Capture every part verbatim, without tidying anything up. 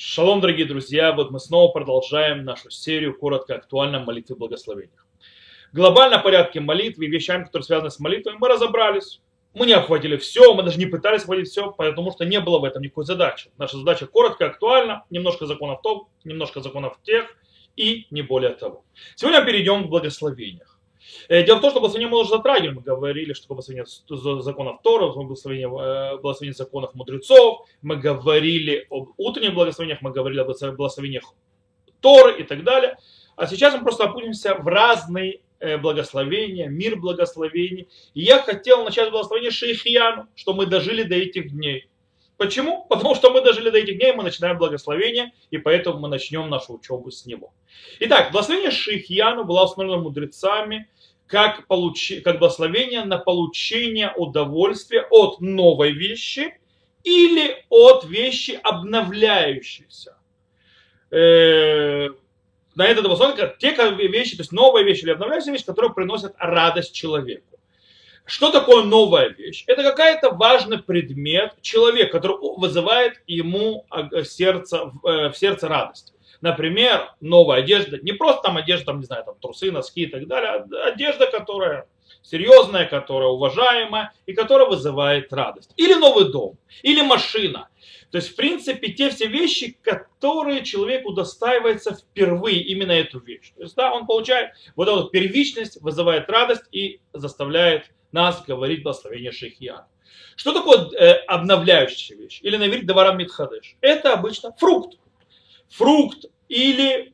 Шалом, дорогие друзья! Вот мы снова продолжаем нашу серию коротко актуальной молитвы благословения. Глобально в порядке молитвы и вещами, которые связаны с молитвой, мы разобрались. Мы не охватили все, мы даже не пытались охватить все, потому что не было в этом никакой задачи. Наша задача коротко актуальна, немножко законов том, немножко законов тех и не более того. Сегодня перейдем к благословениях. Дело в том, что благословение мы уже затрагивали. Мы говорили, что благословение законов Тора, благословение, благословение законов мудрецов. Мы говорили об утренних благословениях, мы говорили о благословениях Торы и так далее. А сейчас мы просто опустимся в разные благословения, мир благословений. И я хотел начать благословение Шеhехияну, что мы дожили до этих дней. Почему? Потому что мы дожили до этих дней, мы начинаем благословение, и поэтому мы начнем нашу учебу с него. Итак, благословение Шеhехияну было установлено мудрецами как, получи, как благословение на получение удовольствия от новой вещи или от вещи обновляющейся. Э-э- на этот благословение те вещи, то есть новые вещи или обновляющиеся вещи, которые приносят радость человеку. Что такое новая вещь? Это какой-то важный предмет, человек, который вызывает ему в сердце, в сердце радость. Например, новая одежда. Не просто там одежда, там, не знаю, там, трусы, носки и так далее. А одежда, которая серьезная, которая уважаемая и которая вызывает радость. Или новый дом, или машина. То есть, в принципе, те все вещи, которые человек удостаивается впервые, именно эту вещь. То есть, да, он получает вот эту вот первичность, вызывает радость и заставляет нас говорит благословение Шеhехияну. Что такое э, обновляющая вещь? Или наверное давара митхадеш? Это обычно фрукт. Фрукт или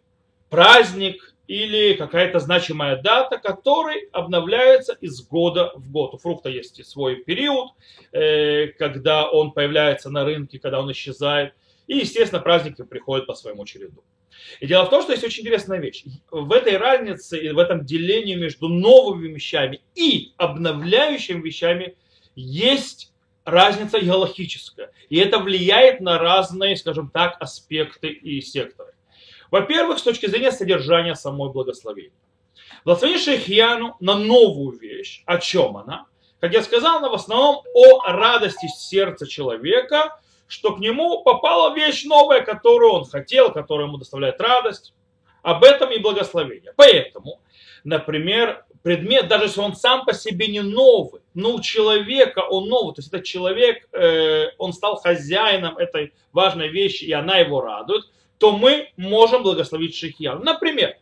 праздник, или какая-то значимая дата, который обновляется из года в год. У фрукта есть и свой период, э, когда он появляется на рынке, когда он исчезает. И, естественно, праздники приходят по своему череду. И дело в том, что есть очень интересная вещь. В этой разнице и в этом делении между новыми вещами и обновляющими вещами есть разница галахическая. И это влияет на разные, скажем так, аспекты и секторы. Во-первых, с точки зрения содержания самой благословения. Благословение Шеhехияну на новую вещь. О чем она? Как я сказал, она в основном о радости сердца человека, что к нему попала вещь новая, которую он хотел, которая ему доставляет радость. Об этом и благословение. Поэтому, например, предмет, даже если он сам по себе не новый, но у человека он новый, то есть этот человек, он стал хозяином этой важной вещи, и она его радует, то мы можем благословить Шеhехияну. Например,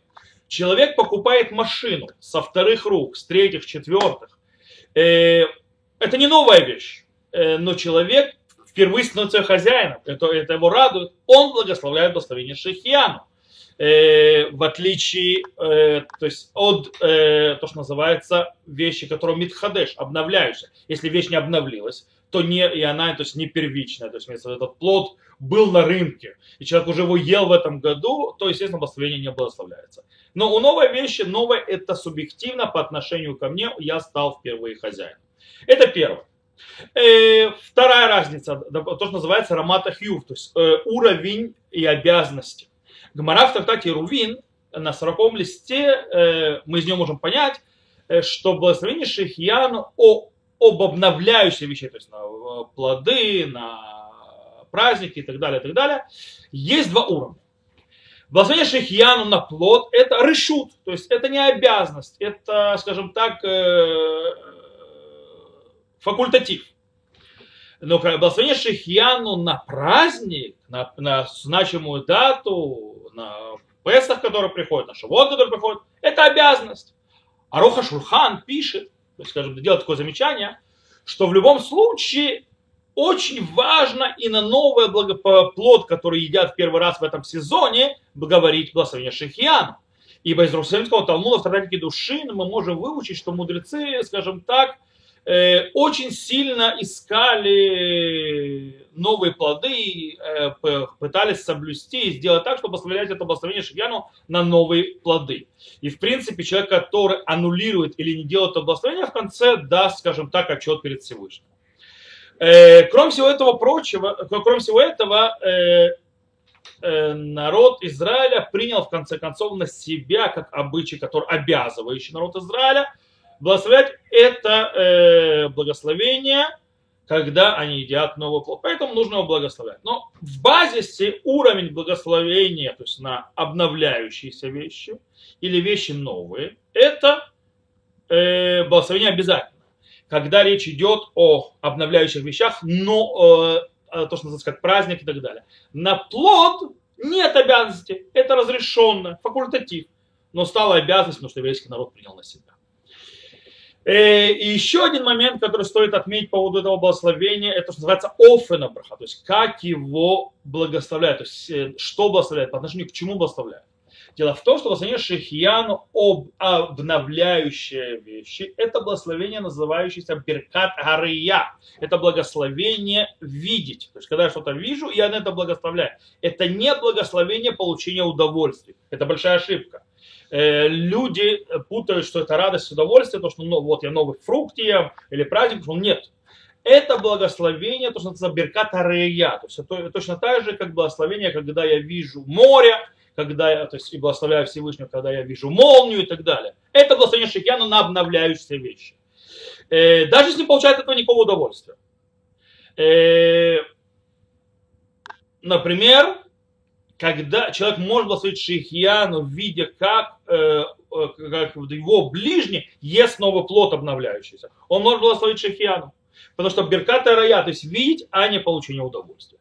человек покупает машину со вторых рук, с третьих, четвертых. Это не новая вещь, но человек впервые становится хозяином, это, это его радует, он благословляет благословение Шеhехияну. Э, в отличие э, то есть от э, то, что называется вещи, которые митхадеш, обновляются. Если вещь не обновилась, то не, и она то есть, не первичная. То есть если этот плод был на рынке, и человек уже его ел в этом году, то, естественно, благословение не благословляется. Но у новой вещи, новое это субъективно по отношению ко мне, я стал впервые хозяином. Это первое. Э, вторая разница, то, что называется рамата хьюв, то есть э, уровень и обязанности. Гмара в трактате Рувин на сороковом листе, э, мы из него можем понять, э, что благословение Шеhехияну о, об обновляющей вещи, то есть на плоды, на праздники и так далее, и так далее, есть два уровня. Благословение Шеhехияну на плод – это решут, то есть это не обязанность, это, скажем так, э, факультатив. Но благословение Шеhехияну на праздник, на, на значимую дату, на Песах, который приходит, на Шавуот, который приходит, это обязанность. Аруха Шулхан пишет, то есть, скажем, делает такое замечание, что в любом случае очень важно и на новый плод, который едят в первый раз в этом сезоне, говорить благословение Шеhехияну. Ибо из Иерусалимского Талмуда в трактате души мы можем выучить, что мудрецы, скажем так, очень сильно искали новые плоды, пытались соблюсти и сделать так, чтобы благословлять это благословение Шеhехияну на новые плоды. И в принципе человек, который аннулирует или не делает это благословение, в конце даст, скажем так, отчет перед Всевышним. Кроме всего этого прочего, кроме всего этого, народ Израиля принял в конце концов на себя как обычай, который обязывающий народ Израиля благословлять это э, благословение когда они едят новый плод. Поэтому нужно его благословлять. Но в базисе уровень благословения, то есть на обновляющиеся вещи или вещи новые, это э, благословение обязательно. Когда речь идет о обновляющих вещах, но э, то, что называется как праздник и так далее. На плод нет обязанности, это разрешенно, факультатив, но стала обязанностью, потому что еврейский народ принял на себя. И еще один момент, который стоит отметить по поводу этого благословения, это что называется офен браха, то есть как его благословляют, то есть что благословляют, по отношению к чему благословляют. Дело в том, что благословение Шеhехияну об обновляющие вещи, это благословение, называющееся Биркат Ария. Это благословение видеть. То есть, когда я что-то вижу, я на это благословляю. Это не благословение получения удовольствия. Это большая ошибка. Люди путают, что это радость и удовольствие, то, что ну, вот я новый фрукт ем, или праздник, ну, нет. Это благословение, то, что называется Берката Рея. То есть это точно так же, как благословение, когда я вижу море, когда я, то есть и благословляю Всевышнего, когда я вижу молнию и так далее. Это благословение Шеhехияну на обновляющиеся вещи. Э, даже если получает от этого никакого удовольствия. Э, например, когда человек может благословить Шеhехияну, видя, как, э, как его ближний ест новый плод обновляющийся, он может благословить Шеhехияну. Потому что Беркат Ария, то есть видеть, а не получение удовольствия.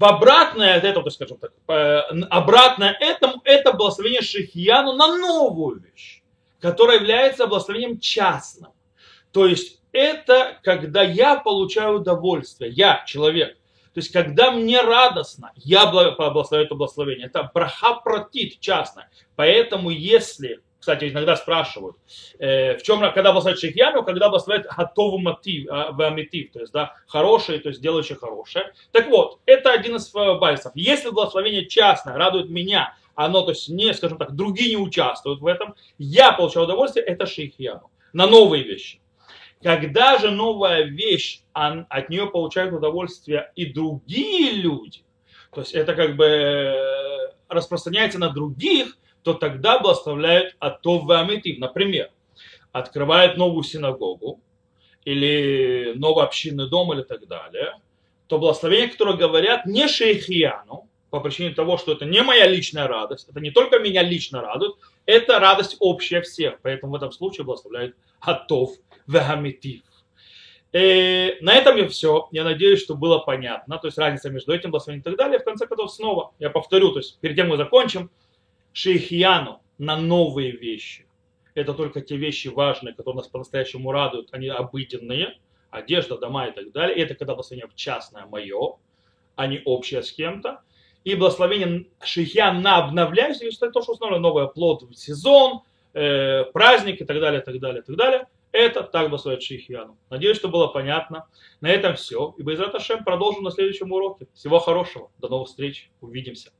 Обратное от этого, скажем так, обратное этому, это благословение Шеhехияну на новую вещь, которая является благословением частным. То есть это когда я получаю удовольствие, я человек. То есть когда мне радостно, я благословляю это благословение. Это браха протит частное. Поэтому если, кстати, иногда спрашивают, э, в чем, когда благословляют Шеhехияну, когда благословляют аТов веаМетив, то есть, да, хорошее, то есть, делающее хорошее. Так вот, это один из базисов. Если благословение частное радует меня, оно, то есть, не, скажем так, другие не участвуют в этом, я получаю удовольствие, это Шеhехияну, на новые вещи. Когда же новая вещь, от нее получают удовольствие и другие люди, то есть, это как бы распространяется на других, то тогда благословляют аТов веаМетив. Например, открывают новую синагогу или новый общинный дом или так далее, то благословения, которые говорят не Шеhехияну, по причине того, что это не моя личная радость, это не только меня лично радует, это радость общая всех. Поэтому в этом случае благословляют аТов веаМетив. И на этом и все. Я надеюсь, что было понятно. То есть разница между этим благословением и так далее. В конце концов, снова я повторю, то есть перед тем, как мы закончим, Шеhехияну на новые вещи. Это только те вещи важные, которые нас по-настоящему радуют. Они обыденные. Одежда, дома и так далее. Это когда благословение частное мое, а не общее с кем-то. И благословение Шеhехияну на обновляющиеся вещи. Это то, что установлено. Новый плод, сезон, э, праздник и так далее, так далее, так далее. Это так благословляет Шеhехияну. Надеюсь, что было понятно. На этом все. И Бейзрат Ашем продолжим на следующем уроке. Всего хорошего. До новых встреч. Увидимся.